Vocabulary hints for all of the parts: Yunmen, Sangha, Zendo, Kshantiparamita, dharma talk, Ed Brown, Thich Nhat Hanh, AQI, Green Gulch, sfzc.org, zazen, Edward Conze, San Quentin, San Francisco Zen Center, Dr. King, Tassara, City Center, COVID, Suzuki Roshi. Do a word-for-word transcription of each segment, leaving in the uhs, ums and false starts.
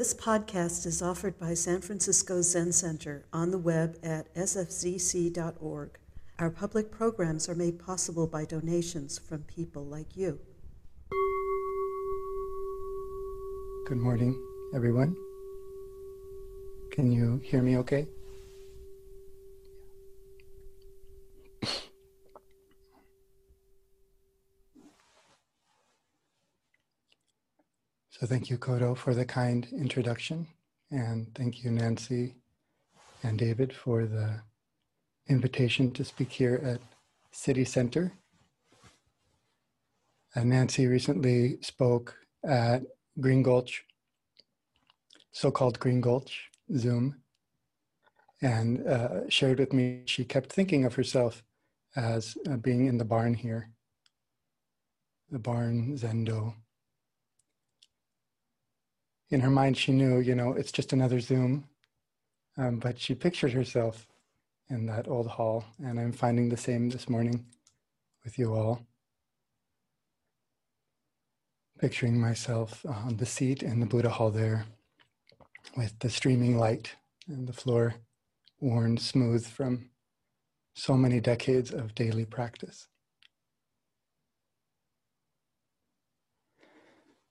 This podcast is offered by San Francisco Zen Center on the web at s f z c dot org. Our public programs are made possible by donations from people like you. Good morning, everyone. Can you hear me okay? So thank you, Kodo, for the kind introduction, and thank you, Nancy and David, for the invitation to speak here at City Center. And Nancy recently spoke at Green Gulch, so-called Green Gulch, Zoom, and uh, shared with me she kept thinking of herself as uh, being in the barn here, the barn Zendo. In her mind, she knew, you know, it's just another Zoom, um, but she pictured herself in that old hall, and I'm finding the same this morning with you all. Picturing myself on the seat in the Buddha hall there with the streaming light and the floor worn smooth from so many decades of daily practice.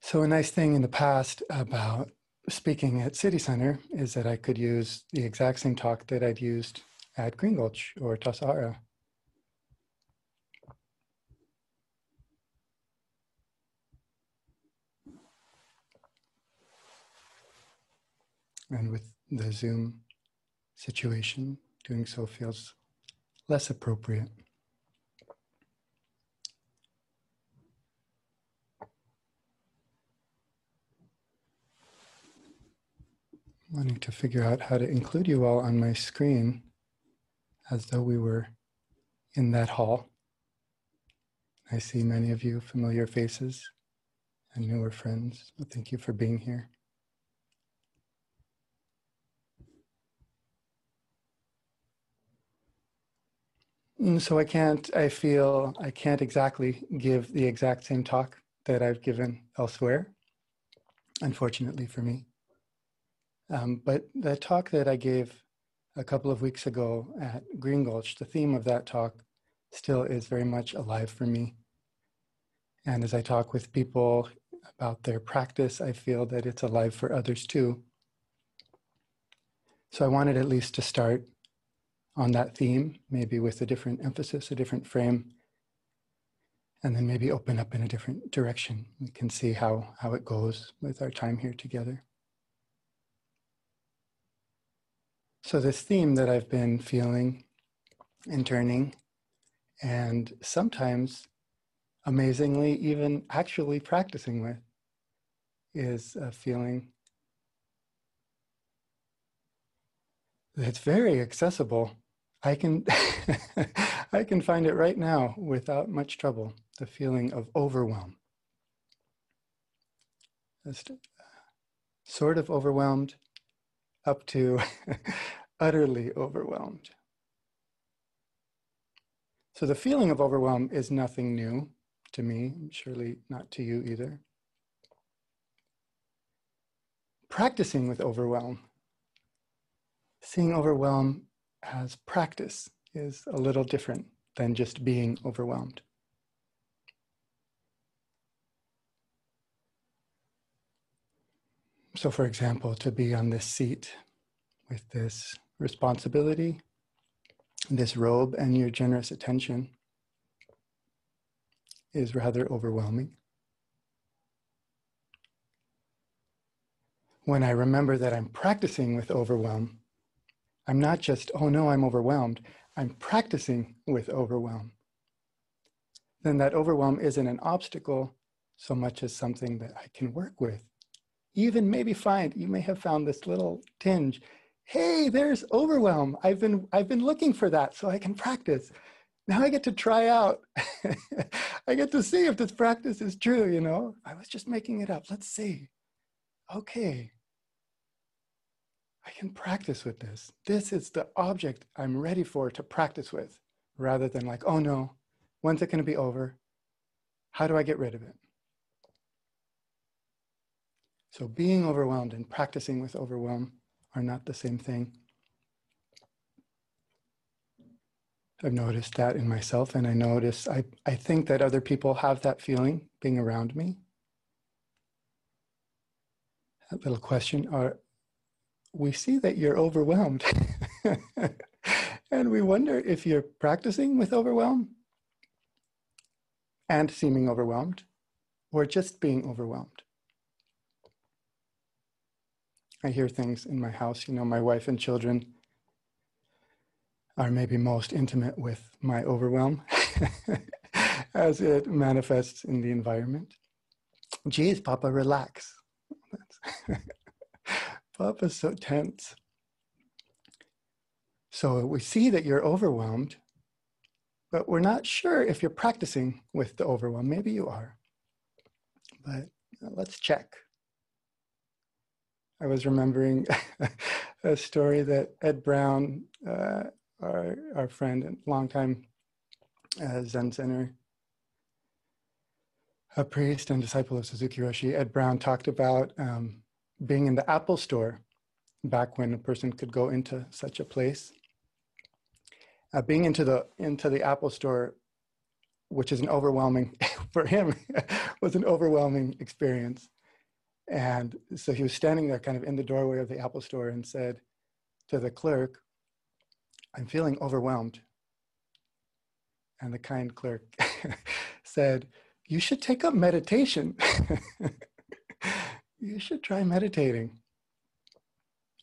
So a nice thing in the past about speaking at City Center is that I could use the exact same talk that I'd used at Green Gulch or Tassara. And with the Zoom situation, doing so feels less appropriate. Wanting to figure out how to include you all on my screen as though we were in that hall. I see many of you familiar faces and newer friends. Well, thank you for being here. And so I can't, I feel I can't exactly give the exact same talk that I've given elsewhere, unfortunately for me. Um, but the talk that I gave a couple of weeks ago at Green Gulch, the theme of that talk still is very much alive for me. And as I talk with people about their practice, I feel that it's alive for others too. So I wanted at least to start on that theme, maybe with a different emphasis, a different frame, and then maybe open up in a different direction. We can see how, how it goes with our time here together. So this theme that I've been feeling and turning, and sometimes amazingly even actually practicing with, is a feeling that's very accessible. I can, I can find it right now without much trouble, the feeling of overwhelm. Just sort of overwhelmed, up to utterly overwhelmed. So the feeling of overwhelm is nothing new to me, surely not to you either. Practicing with overwhelm, seeing overwhelm as practice is a little different than just being overwhelmed. So for example, to be on this seat with this responsibility, this robe, and your generous attention is rather overwhelming. When I remember that I'm practicing with overwhelm, I'm not just, oh no, I'm overwhelmed, I'm practicing with overwhelm. Then that overwhelm isn't an obstacle so much as something that I can work with. Even maybe find, you may have found this little tinge, hey, there's overwhelm. I've been, I've been looking for that so I can practice. Now I get to try out. I get to see if this practice is true, you know. I was just making it up. Let's see. Okay. I can practice with this. This is the object I'm ready for to practice with, rather than like, oh no, when's it going to be over? How do I get rid of it? So being overwhelmed and practicing with overwhelm are not the same thing. I've noticed that in myself, and I notice, I, I think that other people have that feeling being around me. That little question, are, we see that you're overwhelmed. And we wonder if you're practicing with overwhelm and seeming overwhelmed, or just being overwhelmed. I hear things in my house, you know, my wife and children are maybe most intimate with my overwhelm as it manifests in the environment. Geez, Papa, relax. Papa's so tense. So we see that you're overwhelmed, but we're not sure if you're practicing with the overwhelm. Maybe you are, but let's check. I was remembering a story that Ed Brown, uh, our, our friend and longtime uh, Zen Center, a priest and disciple of Suzuki Roshi, Ed Brown, talked about um, being in the Apple store back when a person could go into such a place. Uh, being into the into the Apple store, which is an overwhelming, for him, was an overwhelming experience. And so he was standing there kind of in the doorway of the Apple store and said to the clerk, "I'm feeling overwhelmed." And the kind clerk said, "You should take up meditation. You should try meditating."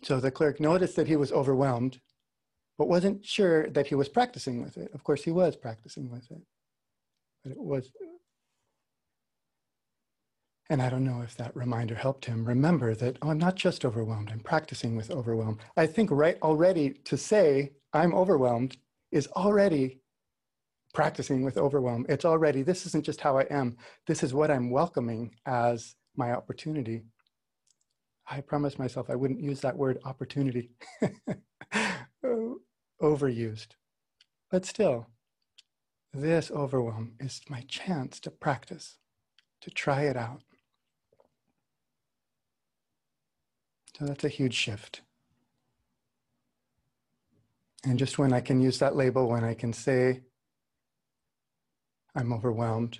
So the clerk noticed that he was overwhelmed, but wasn't sure that he was practicing with it. Of course, he was practicing with it, but it was. And I don't know if that reminder helped him remember that, oh, I'm not just overwhelmed, I'm practicing with overwhelm. I think right already to say I'm overwhelmed is already practicing with overwhelm. It's already, this isn't just how I am. This is what I'm welcoming as my opportunity. I promised myself I wouldn't use that word opportunity. Overused. But still, this overwhelm is my chance to practice, to try it out. So that's a huge shift. And just when I can use that label, when I can say, I'm overwhelmed,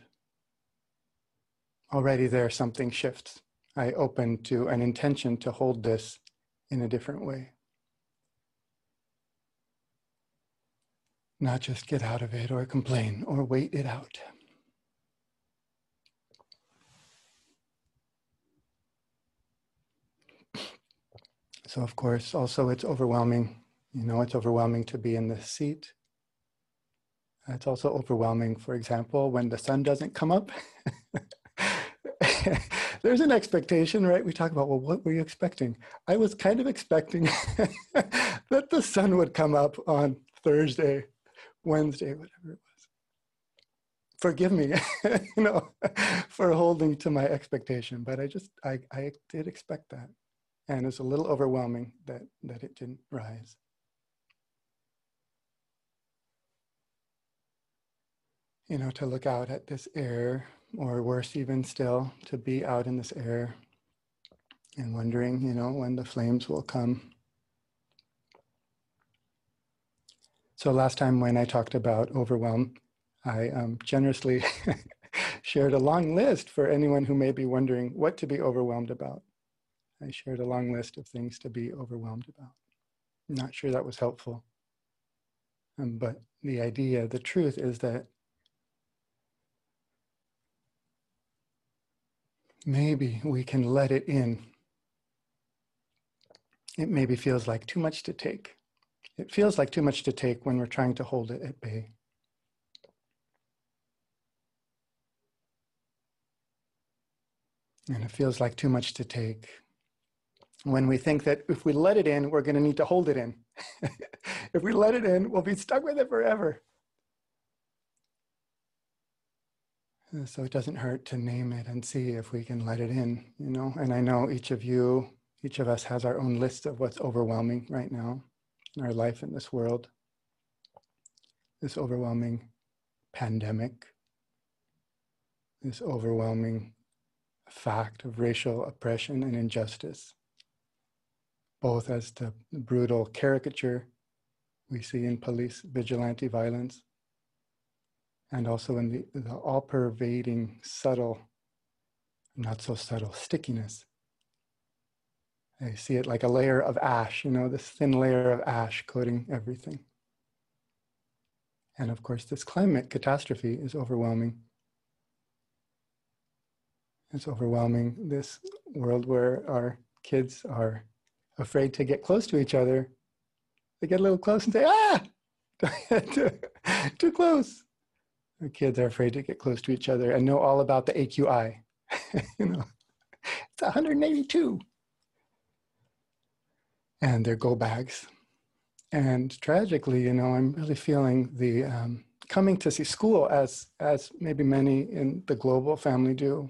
already there something shifts. I open to an intention to hold this in a different way. Not just get out of it or complain or wait it out. So of course, also it's overwhelming. You know, it's overwhelming to be in this seat. It's also overwhelming, for example, when the sun doesn't come up. There's an expectation, right? We talk about, well, what were you expecting? I was kind of expecting that the sun would come up on Thursday, Wednesday, whatever it was. Forgive me, you know, for holding to my expectation, but I just, I, I did expect that. And it's a little overwhelming that, that it didn't rise. You know, to look out at this air, or worse even still, to be out in this air and wondering, you know, when the flames will come. So last time when I talked about overwhelm, I um, generously shared a long list for anyone who may be wondering what to be overwhelmed about. I shared a long list of things to be overwhelmed about. I'm not sure that was helpful. Um, but the idea, the truth is that maybe we can let it in. It maybe feels like too much to take. It feels like too much to take when we're trying to hold it at bay. And it feels like too much to take when we think that if we let it in, we're going to need to hold it in. If we let it in, we'll be stuck with it forever. And so it doesn't hurt to name it and see if we can let it in, you know? And I know each of you, each of us has our own list of what's overwhelming right now in our life in this world, this overwhelming pandemic, this overwhelming fact of racial oppression and injustice, both as the brutal caricature we see in police vigilante violence, and also in the, the all-pervading, subtle, not so subtle stickiness. I see it like a layer of ash, you know, this thin layer of ash coating everything. And of course, this climate catastrophe is overwhelming. It's overwhelming, this world where our kids are afraid to get close to each other. They get a little close and say, ah, too close. The kids are afraid to get close to each other and know all about the A Q I. You know, it's one hundred eighty-two. And their go bags. And tragically, you know, I'm really feeling the um, coming to see school as, as maybe many in the global family do,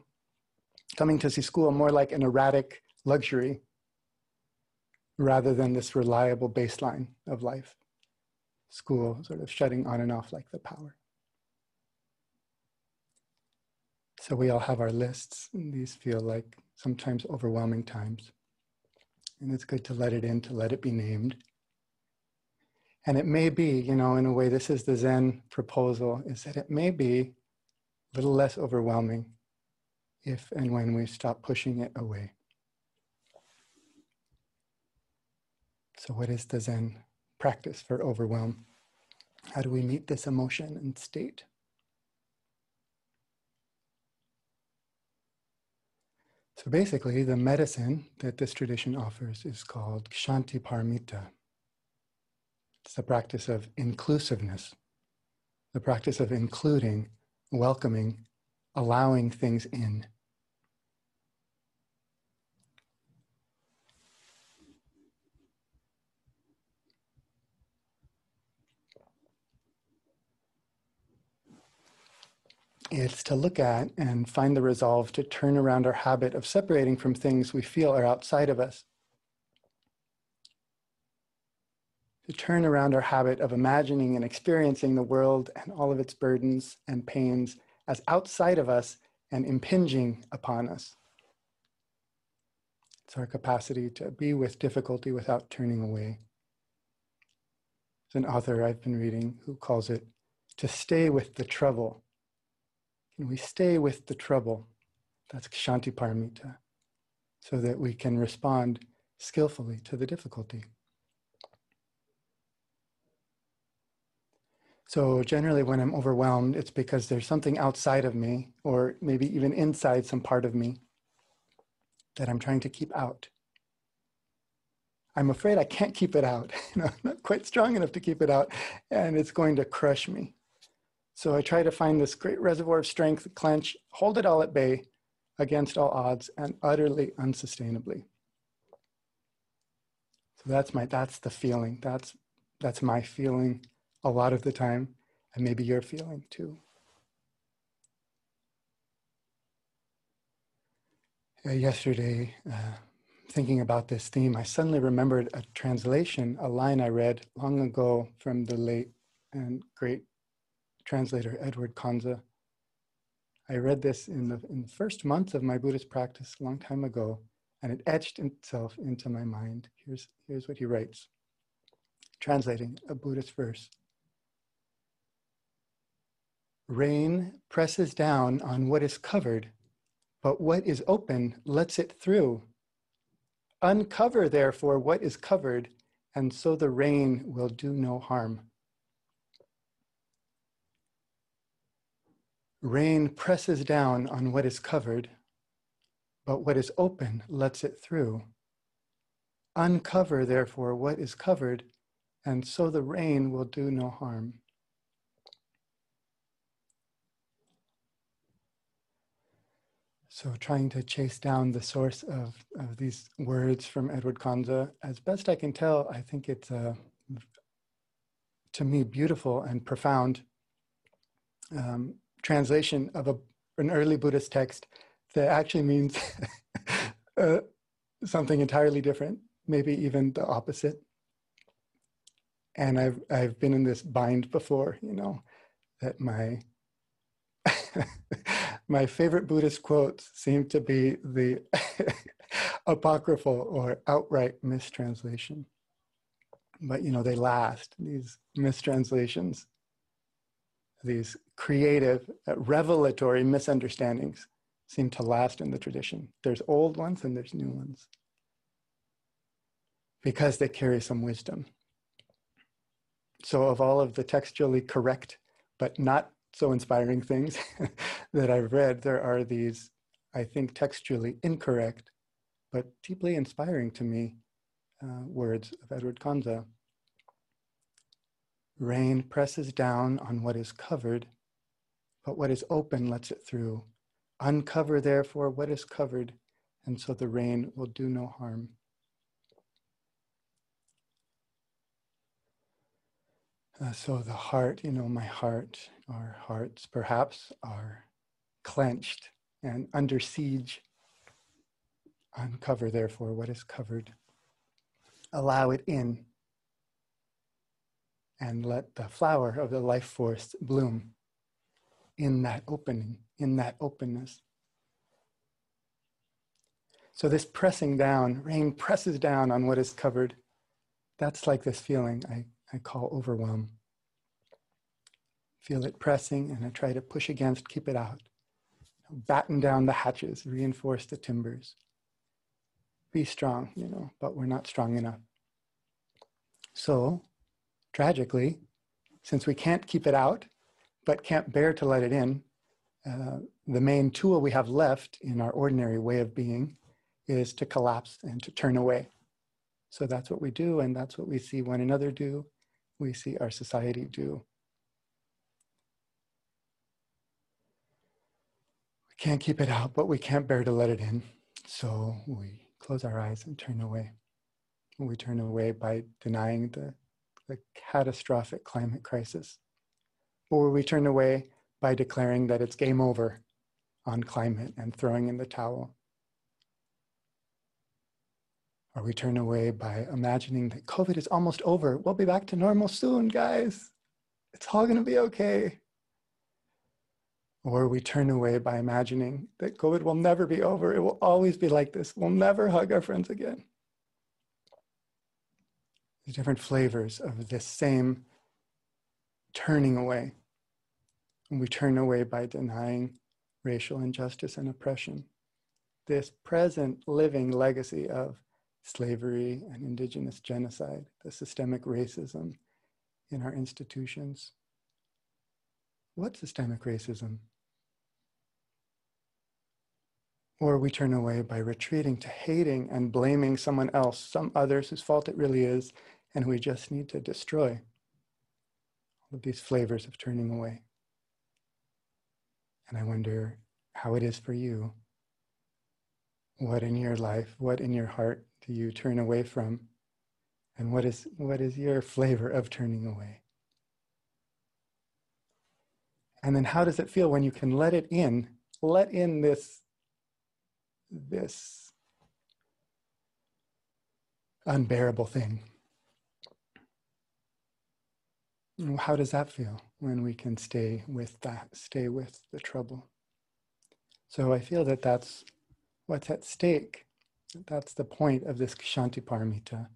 coming to see school more like an erratic luxury rather than this reliable baseline of life. School sort of shutting on and off like the power. So we all have our lists, and these feel like sometimes overwhelming times. And it's good to let it in, to let it be named. And it may be, you know, in a way, this is the Zen proposal, is that it may be a little less overwhelming if and when we stop pushing it away. So what is the Zen practice for overwhelm? How do we meet this emotion and state? So basically, the medicine that this tradition offers is called Kshantiparamita. It's the practice of inclusiveness, the practice of including, welcoming, allowing things in. It's to look at and find the resolve to turn around our habit of separating from things we feel are outside of us. To turn around our habit of imagining and experiencing the world and all of its burdens and pains as outside of us and impinging upon us. It's our capacity to be with difficulty without turning away. There's an author I've been reading who calls it to stay with the trouble. And we stay with the trouble, that's Kshantiparamita, so that we can respond skillfully to the difficulty. So generally when I'm overwhelmed, it's because there's something outside of me, or maybe even inside some part of me, that I'm trying to keep out. I'm afraid I can't keep it out. You know, I'm not quite strong enough to keep it out, and it's going to crush me. So I try to find this great reservoir of strength, clench, hold it all at bay against all odds and utterly unsustainably. So that's my, that's the feeling. That's, that's my feeling a lot of the time, and maybe your feeling too. Uh, yesterday, uh, thinking about this theme, I suddenly remembered a translation, a line I read long ago from the late and great translator Edward Conze. I read this in the, in the first months of my Buddhist practice a long time ago, and it etched itself into my mind. Here's, here's what he writes, translating a Buddhist verse. Rain presses down on what is covered, but what is open lets it through. Uncover, therefore, what is covered, and so the rain will do no harm. Rain presses down on what is covered, but what is open lets it through. Uncover, therefore, what is covered, and so the rain will do no harm. So trying to chase down the source of, of these words from Edward Conze, as best I can tell, I think it's, uh, to me, beautiful and profound. Um, translation of a, an early Buddhist text that actually means uh, something entirely different, maybe even the opposite. And I've, I've been in this bind before, you know, that my, my favorite Buddhist quotes seem to be the apocryphal or outright mistranslation. But, you know, they last, these mistranslations, these creative, uh, revelatory misunderstandings seem to last in the tradition. There's old ones and there's new ones, because they carry some wisdom. So of all of the textually correct, but not so inspiring things that I've read, there are these, I think, textually incorrect, but deeply inspiring to me, uh, words of Edward Conze. Rain presses down on what is covered, but what is open lets it through. Uncover, therefore, what is covered, and so the rain will do no harm. Uh, so the heart, you know, my heart, our hearts perhaps are clenched and under siege. Uncover, therefore, what is covered. Allow it in, and let the flower of the life force bloom in that opening, in that openness. So this pressing down, rain presses down on what is covered. That's like this feeling I, I call overwhelm. Feel it pressing, and I try to push against, keep it out. Batten down the hatches, reinforce the timbers. Be strong, you know, but we're not strong enough. So, tragically, since we can't keep it out, but can't bear to let it in, uh, the main tool we have left in our ordinary way of being is to collapse and to turn away. So that's what we do, and that's what we see one another do, we see our society do. We can't keep it out, but we can't bear to let it in. So we close our eyes and turn away. We turn away by denying the, the catastrophic climate crisis. Or we turn away by declaring that it's game over on climate and throwing in the towel. Or we turn away by imagining that COVID is almost over. We'll be back to normal soon, guys. It's all gonna be okay. Or we turn away by imagining that COVID will never be over. It will always be like this. We'll never hug our friends again. The different flavors of this same turning away. And we turn away by denying racial injustice and oppression. This present living legacy of slavery and indigenous genocide, the systemic racism in our institutions. What systemic racism? Or we turn away by retreating to hating and blaming someone else, some others whose fault it really is, and we just need to destroy. All of these flavors of turning away. And I wonder how it is for you. What in your life, what in your heart do you turn away from? And what is, what is your flavor of turning away? And then how does it feel when you can let it in, let in this, this unbearable thing? How does that feel when we can stay with that, stay with the trouble? So I feel that that's what's at stake. That's the point of this Kshantiparamita.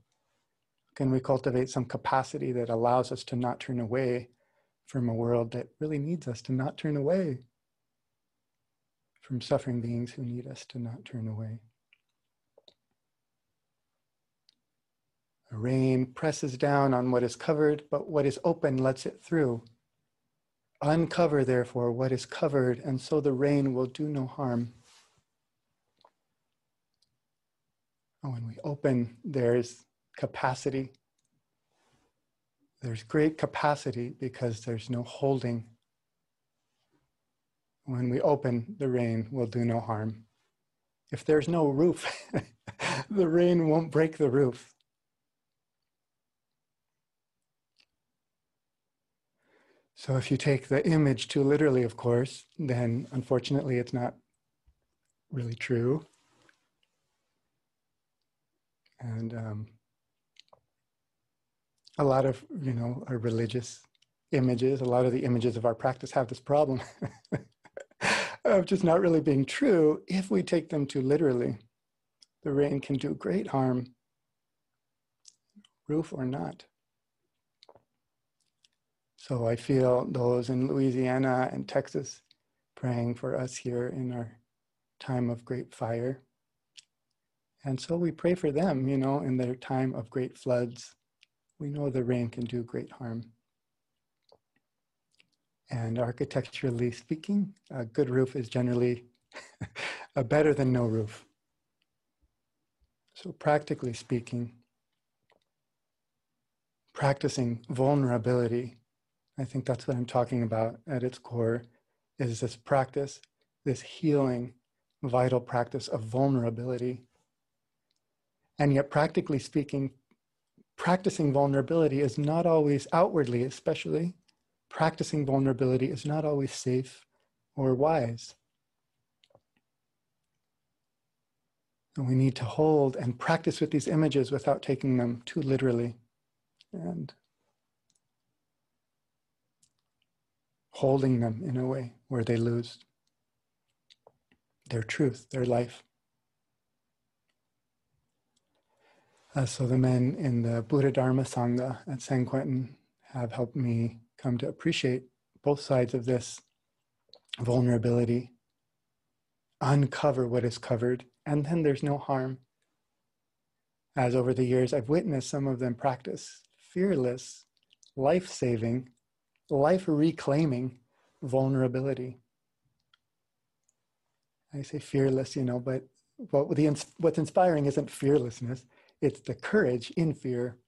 Can we cultivate some capacity that allows us to not turn away from a world that really needs us to not turn away, from suffering beings who need us to not turn away? Rain presses down on what is covered, but what is open lets it through. Uncover, therefore, what is covered, and so the rain will do no harm. And when we open, there's capacity. There's great capacity because there's no holding. When we open, the rain will do no harm. If there's no roof, the rain won't break the roof. So if you take the image too literally, of course, then unfortunately it's not really true. And um, a lot of, you know, our religious images, a lot of the images of our practice have this problem of just not really being true if we take them too literally. The rain can do great harm, roof or not. So I feel those in Louisiana and Texas praying for us here in our time of great fire. And so we pray for them, you know, in their time of great floods. We know the rain can do great harm. And architecturally speaking, a good roof is generally a better than no roof. So practically speaking, practicing vulnerability, I think that's what I'm talking about at its core, is this practice, this healing, vital practice of vulnerability. And yet, practically speaking, practicing vulnerability is not always, outwardly especially, practicing vulnerability is not always safe or wise. And we need to hold and practice with these images without taking them too literally. And holding them in a way where they lose their truth, their life. Uh, so the men in the Buddha Dharma Sangha at San Quentin have helped me come to appreciate both sides of this vulnerability, uncover what is covered, and then there's no harm. As over the years, I've witnessed some of them practice fearless, life-saving, life-reclaiming vulnerability. I say fearless, you know, but what the, what's inspiring isn't fearlessness, it's the courage in fear.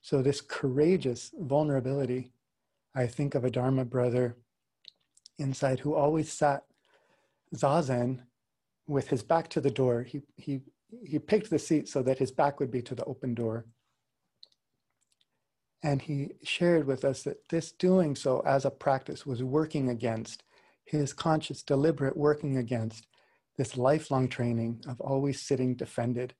So this courageous vulnerability, I think of a Dharma brother inside who always sat zazen with his back to the door. He, he, he picked the seat so that his back would be to the open door. And he shared with us that this doing so as a practice was working against his conscious, deliberate working against this lifelong training of always sitting defended.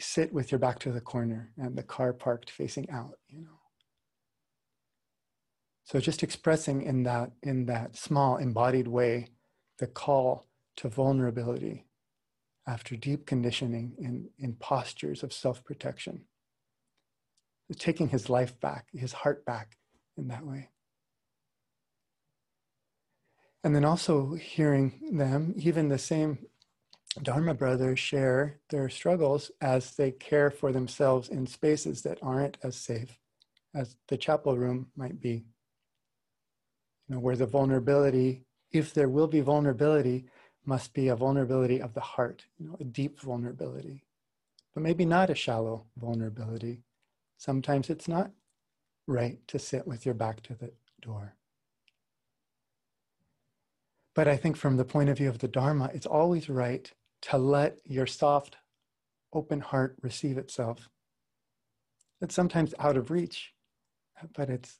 Sit with your back to the corner and the car parked facing out, you know. So just expressing in that, in that small embodied way, the call to vulnerability after deep conditioning in, in postures of self-protection. Taking his life back, his heart back in that way. And then also hearing them, even the same Dharma brothers share their struggles as they care for themselves in spaces that aren't as safe as the chapel room might be. You know, where the vulnerability, if there will be vulnerability, must be a vulnerability of the heart, you know, a deep vulnerability, but maybe not a shallow vulnerability. Sometimes it's not right to sit with your back to the door. But I think from the point of view of the Dharma, it's always right to let your soft, open heart receive itself. It's sometimes out of reach, but it's,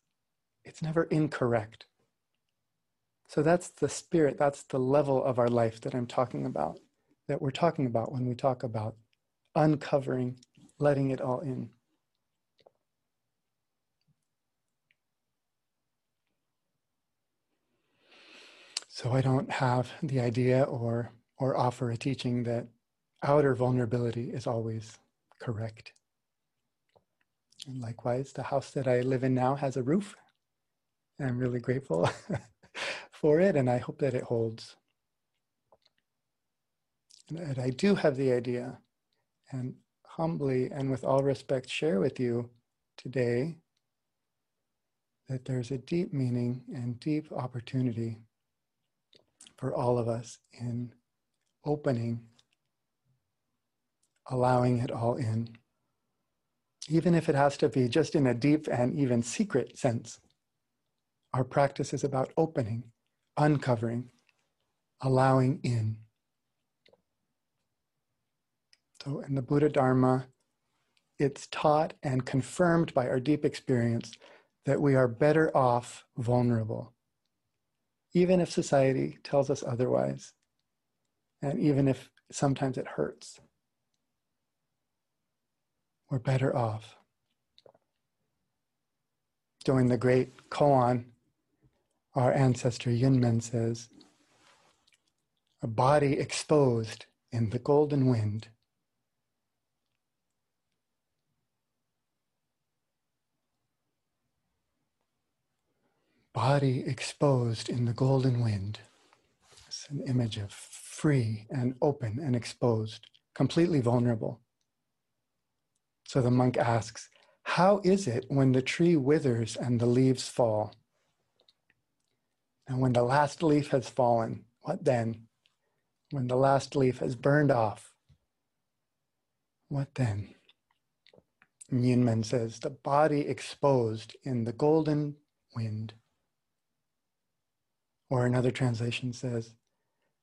it's never incorrect. So that's the spirit, that's the level of our life that I'm talking about, that we're talking about when we talk about uncovering, letting it all in. So I don't have the idea or, or offer a teaching that outer vulnerability is always correct. And likewise, the house that I live in now has a roof. And I'm really grateful for it, and I hope that it holds. And, and I do have the idea, and humbly and with all respect share with you today that there's a deep meaning and deep opportunity for all of us in opening, allowing it all in, even if it has to be just in a deep and even secret sense. Our practice is about opening, uncovering, allowing in. So in the Buddha Dharma, it's taught and confirmed by our deep experience that we are better off vulnerable. Even if society tells us otherwise, and even if sometimes it hurts, we're better off. During the great koan, our ancestor Yunmen says, a body exposed in the golden wind. Body exposed in the golden wind. It's an image of free and open and exposed, completely vulnerable. So the monk asks, how is it when the tree withers and the leaves fall? And when the last leaf has fallen, what then? When the last leaf has burned off, what then? And Yunmen says, the body exposed in the golden wind. Or another translation says,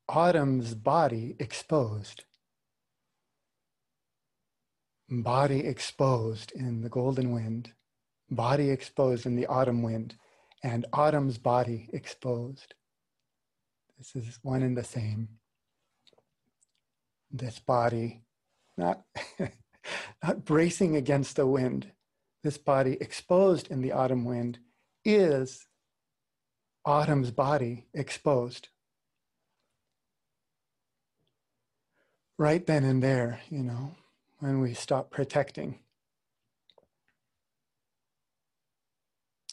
autumn's body exposed. Body exposed in the golden wind, body exposed in the autumn wind, and autumn's body exposed. This is one and the same. This body, not, not bracing against the wind, this body exposed in the autumn wind is autumn's body exposed. Right then and there, you know, when we stop protecting.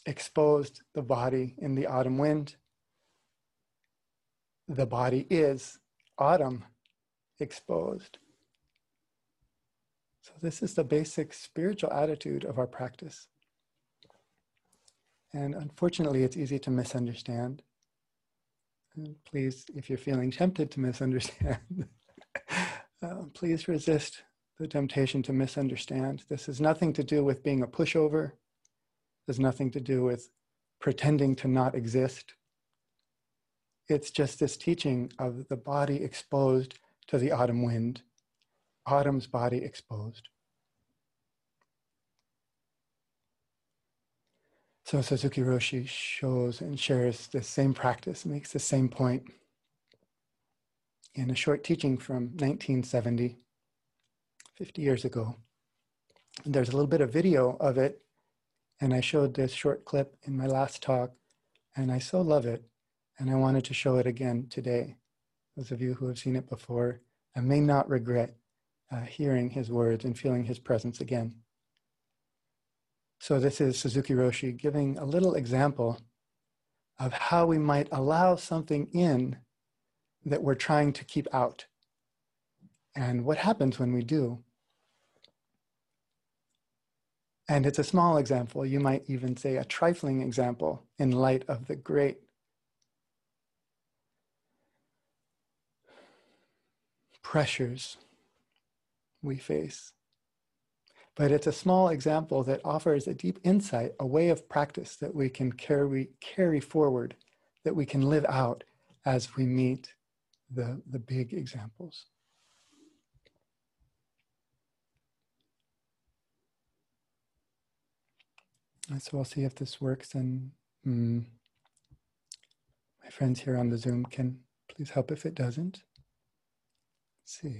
Exposed the body in the autumn wind. The body is autumn exposed. So this is the basic spiritual attitude of our practice. And unfortunately, it's easy to misunderstand. And please, if you're feeling tempted to misunderstand, uh, please resist the temptation to misunderstand. This has nothing to do with being a pushover. There's nothing to do with pretending to not exist. It's just this teaching of the body exposed to the autumn wind, autumn's body exposed. So Suzuki Roshi shows and shares the same practice, makes the same point in a short teaching from nineteen seventy. fifty years ago. And there's a little bit of video of it, and I showed this short clip in my last talk, and I so love it, and I wanted to show it again today. Those of you who have seen it before, I may not regret uh, hearing his words and feeling his presence again. So this is Suzuki Roshi giving a little example of how we might allow something in that we're trying to keep out, and what happens when we do. And it's a small example, you might even say a trifling example in light of the great pressures we face. But it's a small example that offers a deep insight, a way of practice that we can carry, carry forward, that we can live out as we meet the, the big examples. So we'll see if this works, and mm, my friends here on the Zoom can please help if it doesn't. Let's see.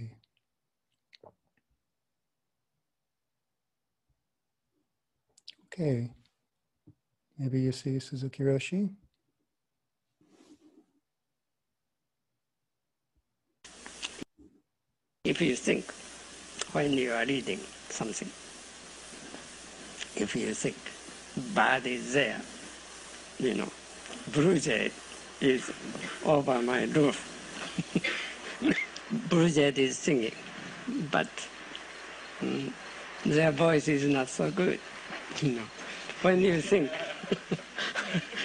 Okay. Maybe you see Suzuki Roshi. If you think when you are reading something, if you think body there, you know, blue jay is over my roof. Blue jay is singing, but um, their voice is not so good, you know. When you think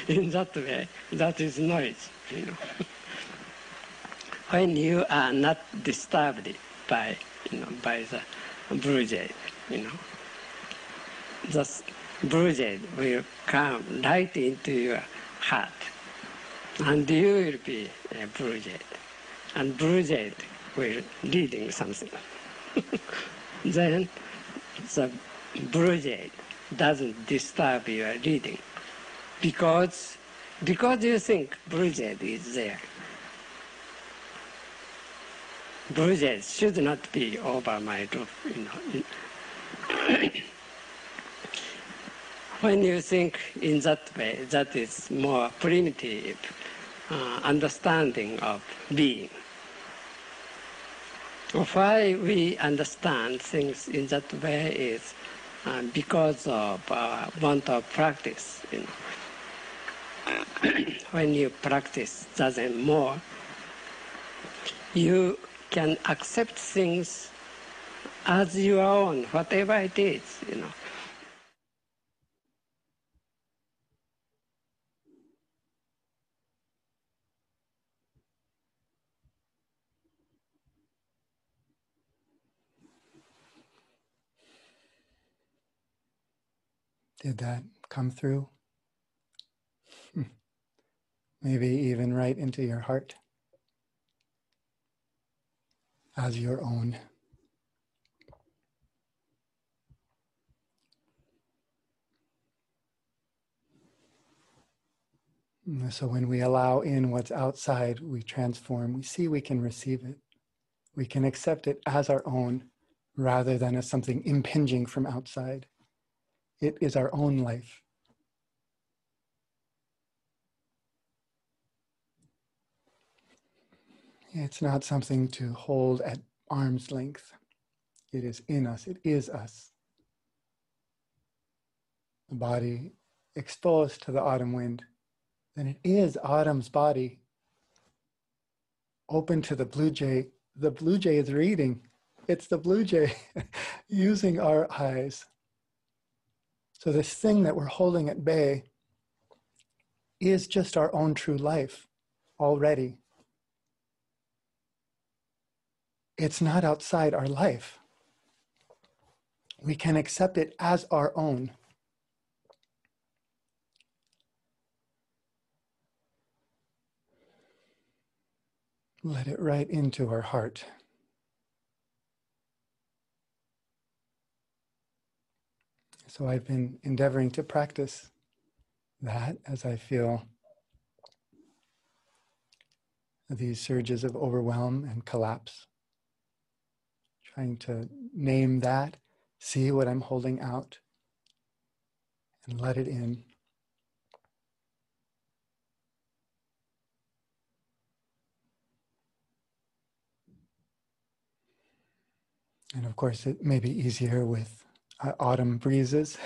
in that way, that is noise, you know. When you are not disturbed by, you know, by the blue jay, you know, that's Buddha will come right into your heart, and you will be a Buddha, and Buddha will leading something. Then the Buddha doesn't disturb your reading, because because you think Buddha is there. Buddha should not be over my roof, you know. When you think in that way, that is more primitive uh, understanding of being, Why we understand things in that way is uh, because of uh, want of practice. You know. When you practice doesn't more, you can accept things as your own, whatever it is, you know. Did that come through? Maybe even right into your heart as your own. So when we allow in what's outside, we transform. We see we can receive it. We can accept it as our own rather than as something impinging from outside. It is our own life. It's not something to hold at arm's length. It is in us. It is us. The body exposed to the autumn wind, then it is autumn's body. Open to the blue jay. The blue jay is reading. It's the blue jay using our eyes. So this thing that we're holding at bay is just our own true life already. It's not outside our life. We can accept it as our own. Let it right into our heart. So I've been endeavoring to practice that as I feel these surges of overwhelm and collapse. Trying to name that, see what I'm holding out, and let it in. And of course, it may be easier with Uh, autumn breezes,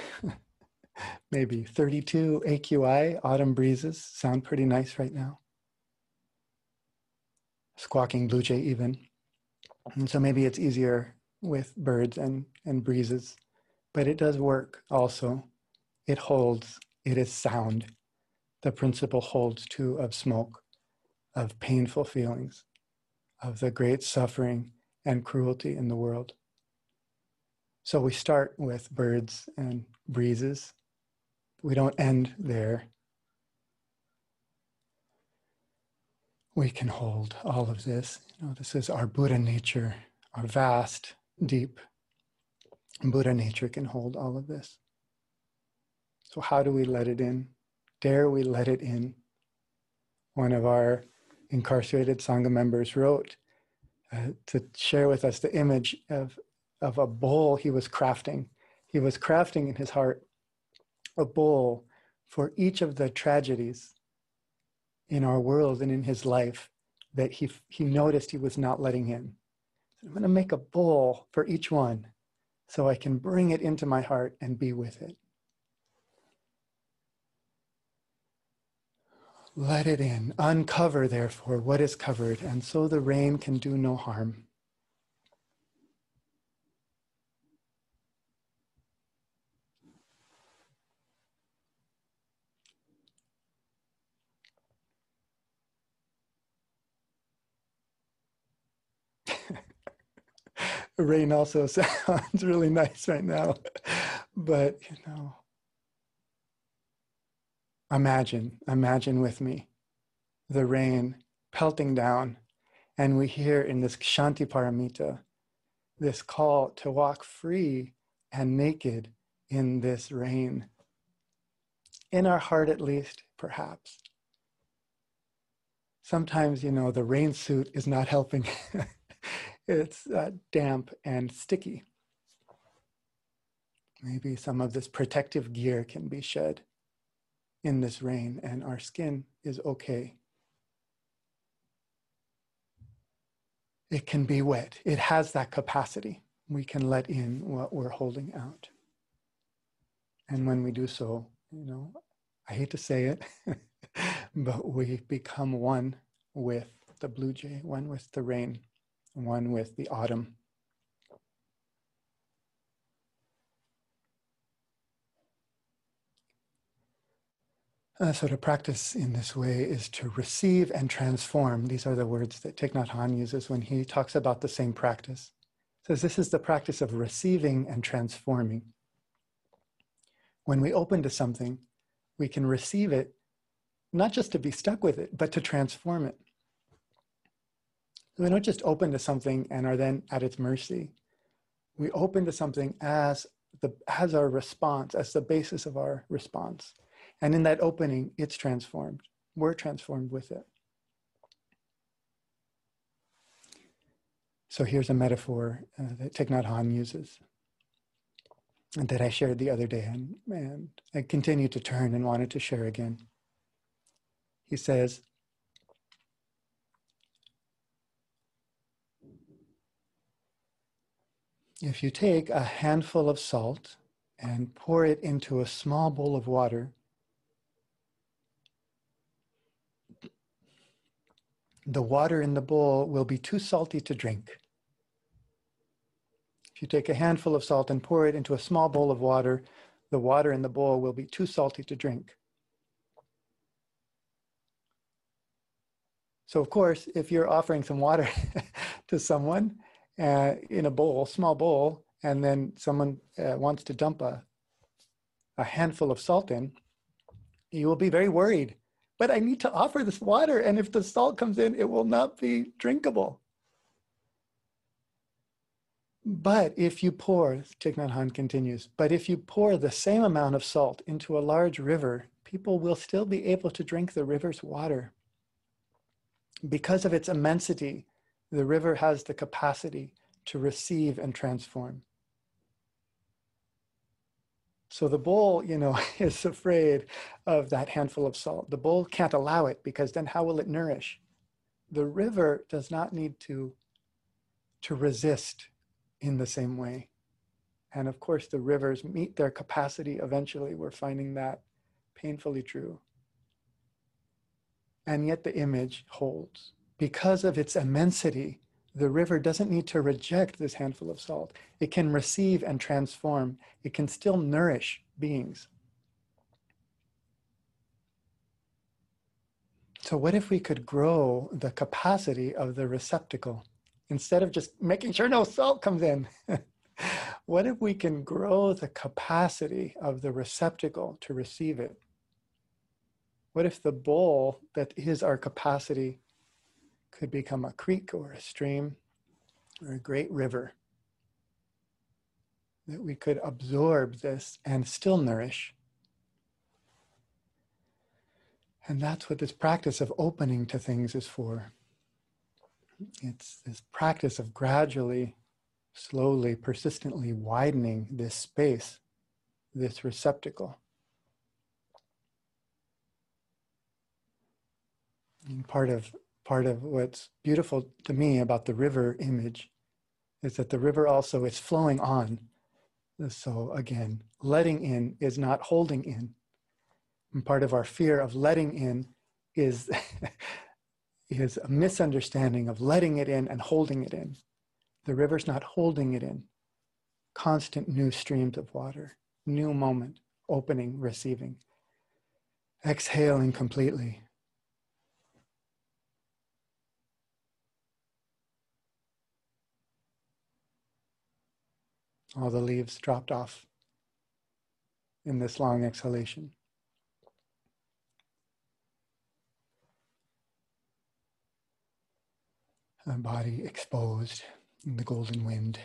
maybe thirty-two A Q I autumn breezes sound pretty nice right now. Squawking blue jay even. And so maybe it's easier with birds and, and breezes, but it does work also. It holds, it is sound. The principle holds too of smoke, of painful feelings, of the great suffering and cruelty in the world. So we start with birds and breezes. We don't end there. We can hold all of this. You know, this is our Buddha nature, our vast, deep Buddha nature can hold all of this. So how do we let it in? Dare we let it in? One of our incarcerated Sangha members wrote uh, to share with us the image of of a bowl he was crafting. He was crafting in his heart a bowl for each of the tragedies in our world and in his life that he, he noticed he was not letting in. I'm gonna make a bowl for each one so I can bring it into my heart and be with it. Let it in, uncover therefore what is covered, and so the rain can do no harm. Rain also sounds really nice right now, but you know, imagine, imagine with me, the rain pelting down, and we hear in this Kshantiparamita, this call to walk free and naked in this rain, in our heart at least, perhaps. Sometimes, you know, the rain suit is not helping. It's uh, damp and sticky. Maybe some of this protective gear can be shed in this rain and our skin is okay. It can be wet. It has that capacity. We can let in what we're holding out. And when we do so, you know, I hate to say it, but we become one with the blue jay, one with the rain, one with the autumn. Uh, so to practice in this way is to receive and transform. These are the words that Thich Nhat Hanh uses when he talks about the same practice. He says this is the practice of receiving and transforming. When we open to something, we can receive it, not just to be stuck with it, but to transform it. So we don't just open to something and are then at its mercy. We open to something as, the, as our response, as the basis of our response. And in that opening, it's transformed. We're transformed with it. So here's a metaphor uh, that Thich Nhat Hanh uses and that I shared the other day and, and I continued to turn and wanted to share again. He says, if you take a handful of salt and pour it into a small bowl of water, the water in the bowl will be too salty to drink. If you take a handful of salt and pour it into a small bowl of water, the water in the bowl will be too salty to drink. So of course, if you're offering some water to someone uh, in a bowl, small bowl, and then someone uh, wants to dump a, a handful of salt in, you will be very worried. But I need to offer this water, and if the salt comes in, it will not be drinkable. But if you pour, Thich Nhat Hanh continues, but if you pour the same amount of salt into a large river, people will still be able to drink the river's water. Because of its immensity, the river has the capacity to receive and transform. So the bowl, you know, is afraid of that handful of salt. The bowl can't allow it because then how will it nourish? The river does not need to, to resist in the same way. And of course, the rivers meet their capacity eventually. We're finding that painfully true. And yet the image holds. Because of its immensity, the river doesn't need to reject this handful of salt. It can receive and transform. It can still nourish beings. So what if we could grow the capacity of the receptacle instead of just making sure no salt comes in? What if we can grow the capacity of the receptacle to receive it? What if the bowl that is our capacity could become a creek or a stream or a great river, that we could absorb this and still nourish? And that's what this practice of opening to things is for. It's this practice of gradually, slowly, persistently widening this space, this receptacle. And part of Part of what's beautiful to me about the river image is that the river also is flowing on. So again, letting in is not holding in. And part of our fear of letting in is, is a misunderstanding of letting it in and holding it in. The river's not holding it in. Constant new streams of water, new moment, opening, receiving, exhaling completely. All the leaves dropped off in this long exhalation. A body exposed in the golden wind.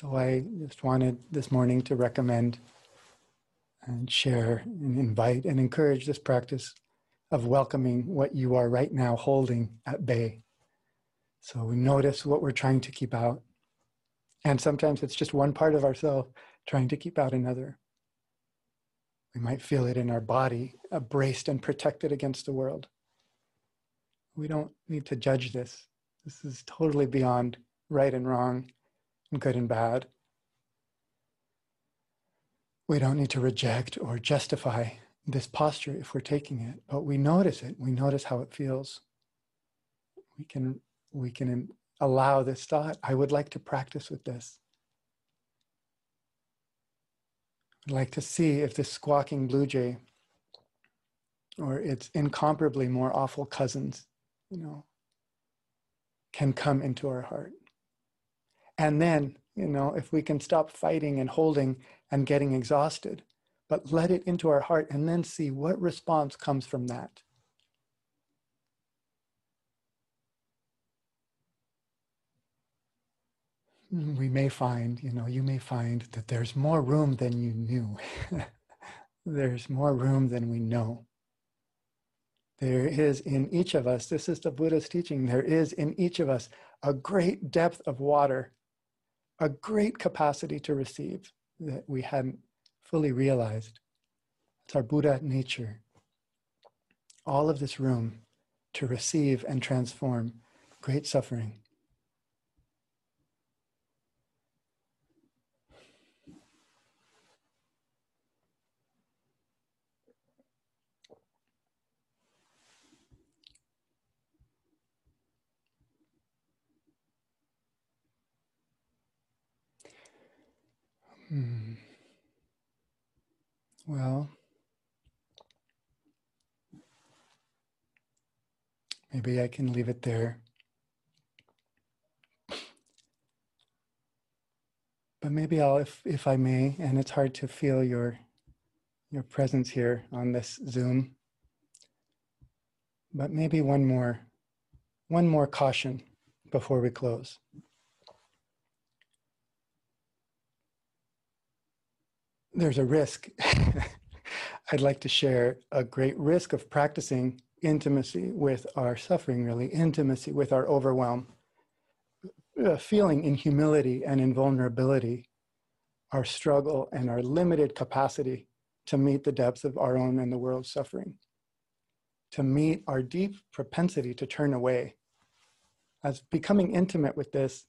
So I just wanted this morning to recommend and share and invite and encourage this practice of welcoming what you are right now holding at bay. So we notice what we're trying to keep out. And sometimes it's just one part of ourselves, trying to keep out another. We might feel it in our body, braced and protected against the world. We don't need to judge this. This is totally beyond right and wrong, and good and bad. We don't need to reject or justify this posture if we're taking it, but we notice it. We notice how it feels. We can, we can allow this thought, I would like to practice with this. I'd like to see if this squawking blue jay or its incomparably more awful cousins, you know, can come into our heart. And then, you know, if we can stop fighting and holding and getting exhausted, but let it into our heart and then see what response comes from that. We may find, you know, you may find that there's more room than you knew. There's more room than we know. There is in each of us, this is the Buddha's teaching, there is in each of us a great depth of water, a great capacity to receive that we hadn't fully realized. It's our Buddha nature. All of this room to receive and transform great suffering. Hmm. Well, maybe I can leave it there. But maybe I'll, if, if I may, and it's hard to feel your, your presence here on this Zoom, but maybe one more, one more caution before we close. There's a risk. I'd like to share a great risk of practicing intimacy with our suffering, really, intimacy with our overwhelm, uh, feeling in humility and in vulnerability, our struggle and our limited capacity to meet the depths of our own and the world's suffering, to meet our deep propensity to turn away. As becoming intimate with this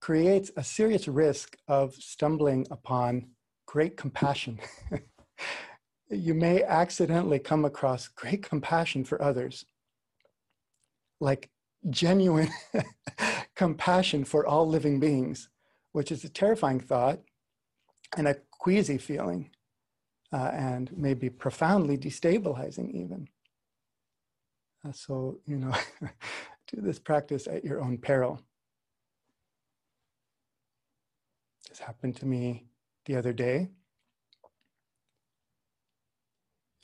creates a serious risk of stumbling upon great compassion. You may accidentally come across great compassion for others, like genuine compassion for all living beings, which is a terrifying thought and a queasy feeling, uh, and maybe profoundly destabilizing even. Uh, so, you know, do this practice at your own peril. This happened to me the other day.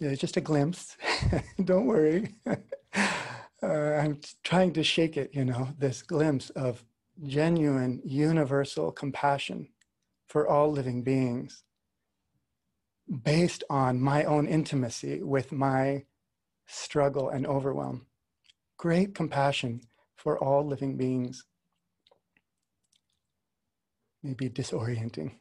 Yeah, just a glimpse. Don't worry. uh, I'm trying to shake it, you know, this glimpse of genuine, universal compassion for all living beings based on my own intimacy with my struggle and overwhelm. Great compassion for all living beings. Maybe disorienting.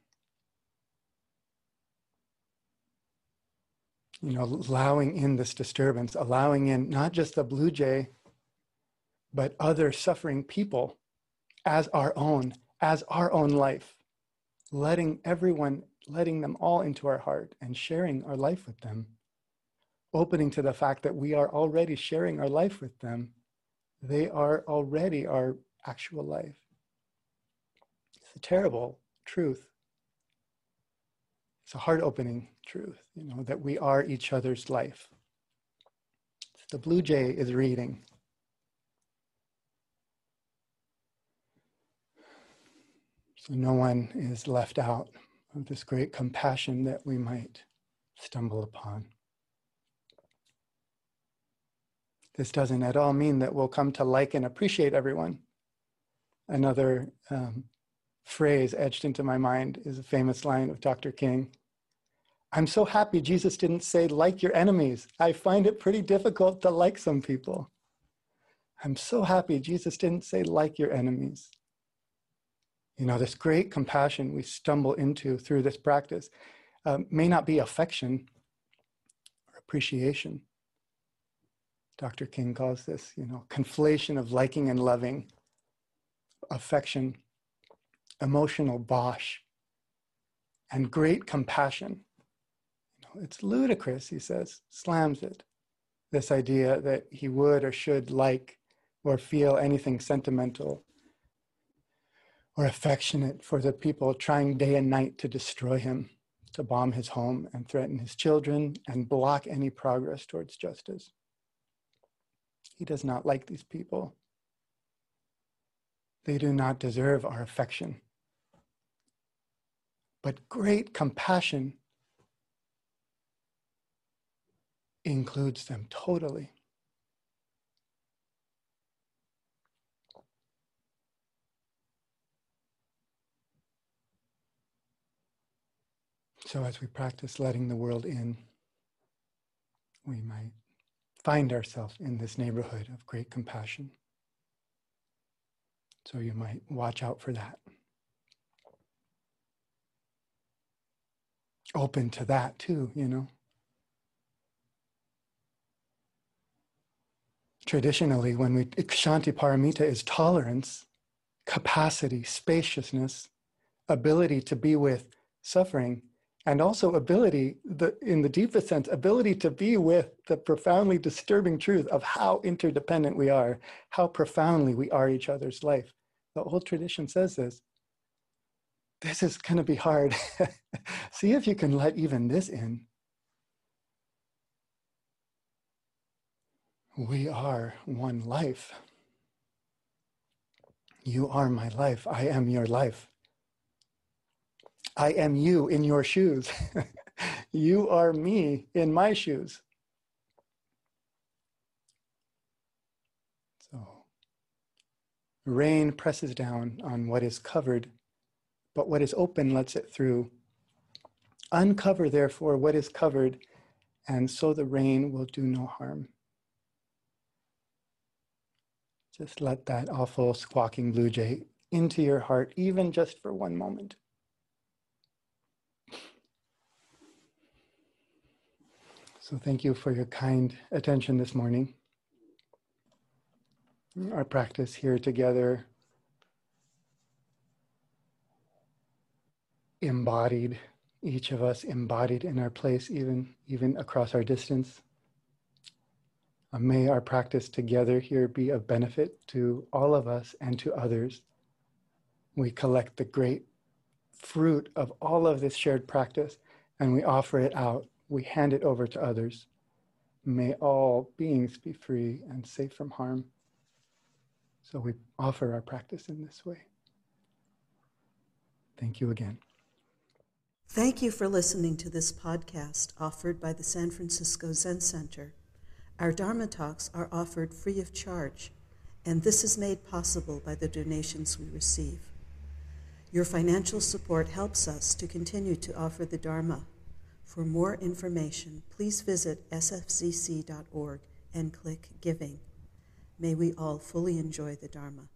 You know, allowing in this disturbance, allowing in not just the blue jay, but other suffering people as our own, as our own life, letting everyone, letting them all into our heart and sharing our life with them, opening to the fact that we are already sharing our life with them. They are already our actual life. It's a terrible truth. It's a heart-opening truth, you know, that we are each other's life. The blue jay is reading. So no one is left out of this great compassion that we might stumble upon. This doesn't at all mean that we'll come to like and appreciate everyone. Another um, phrase etched into my mind is a famous line of Doctor King. I'm so happy Jesus didn't say, like your enemies. I find it pretty difficult to like some people. I'm so happy Jesus didn't say, like your enemies. you know, this great compassion we stumble into through this practice um, may not be affection or appreciation. Doctor King calls this, you know, conflation of liking and loving, affection, emotional bosh, and great compassion. You know, it's ludicrous, he says, slams it. This idea that he would or should like or feel anything sentimental or affectionate for the people trying day and night to destroy him, to bomb his home and threaten his children and block any progress towards justice. He does not like these people. They do not deserve our affection. But great compassion includes them totally. So as we practice letting the world in, we might find ourselves in this neighborhood of great compassion. So you might watch out for that. Open to that too, you know. Traditionally, when we, Kshantiparamita is tolerance, capacity, spaciousness, ability to be with suffering, and also ability, the, in the deepest sense, ability to be with the profoundly disturbing truth of how interdependent we are, how profoundly we are each other's life. The old tradition says this. This is going to be hard. See if you can let even this in. We are one life. You are my life. I am your life. I am you in your shoes. You are me in my shoes. So, rain presses down on what is covered, but what is open lets it through. Uncover, therefore, what is covered, and so the rain will do no harm. Just let that awful squawking blue jay into your heart, even just for one moment. So thank you for your kind attention this morning. Our practice here together, embodied, each of us embodied in our place, even, even across our distance. Uh, may our practice together here be of benefit to all of us and to others. We collect the great fruit of all of this shared practice and we offer it out. We hand it over to others. May all beings be free and safe from harm. So we offer our practice in this way. Thank you again. Thank you for listening to this podcast offered by the San Francisco Zen Center. Our Dharma Talks are offered free of charge, and this is made possible by the donations we receive. Your financial support helps us to continue to offer the Dharma. For more information, please visit s f z c dot org and click Giving. May we all fully enjoy the Dharma.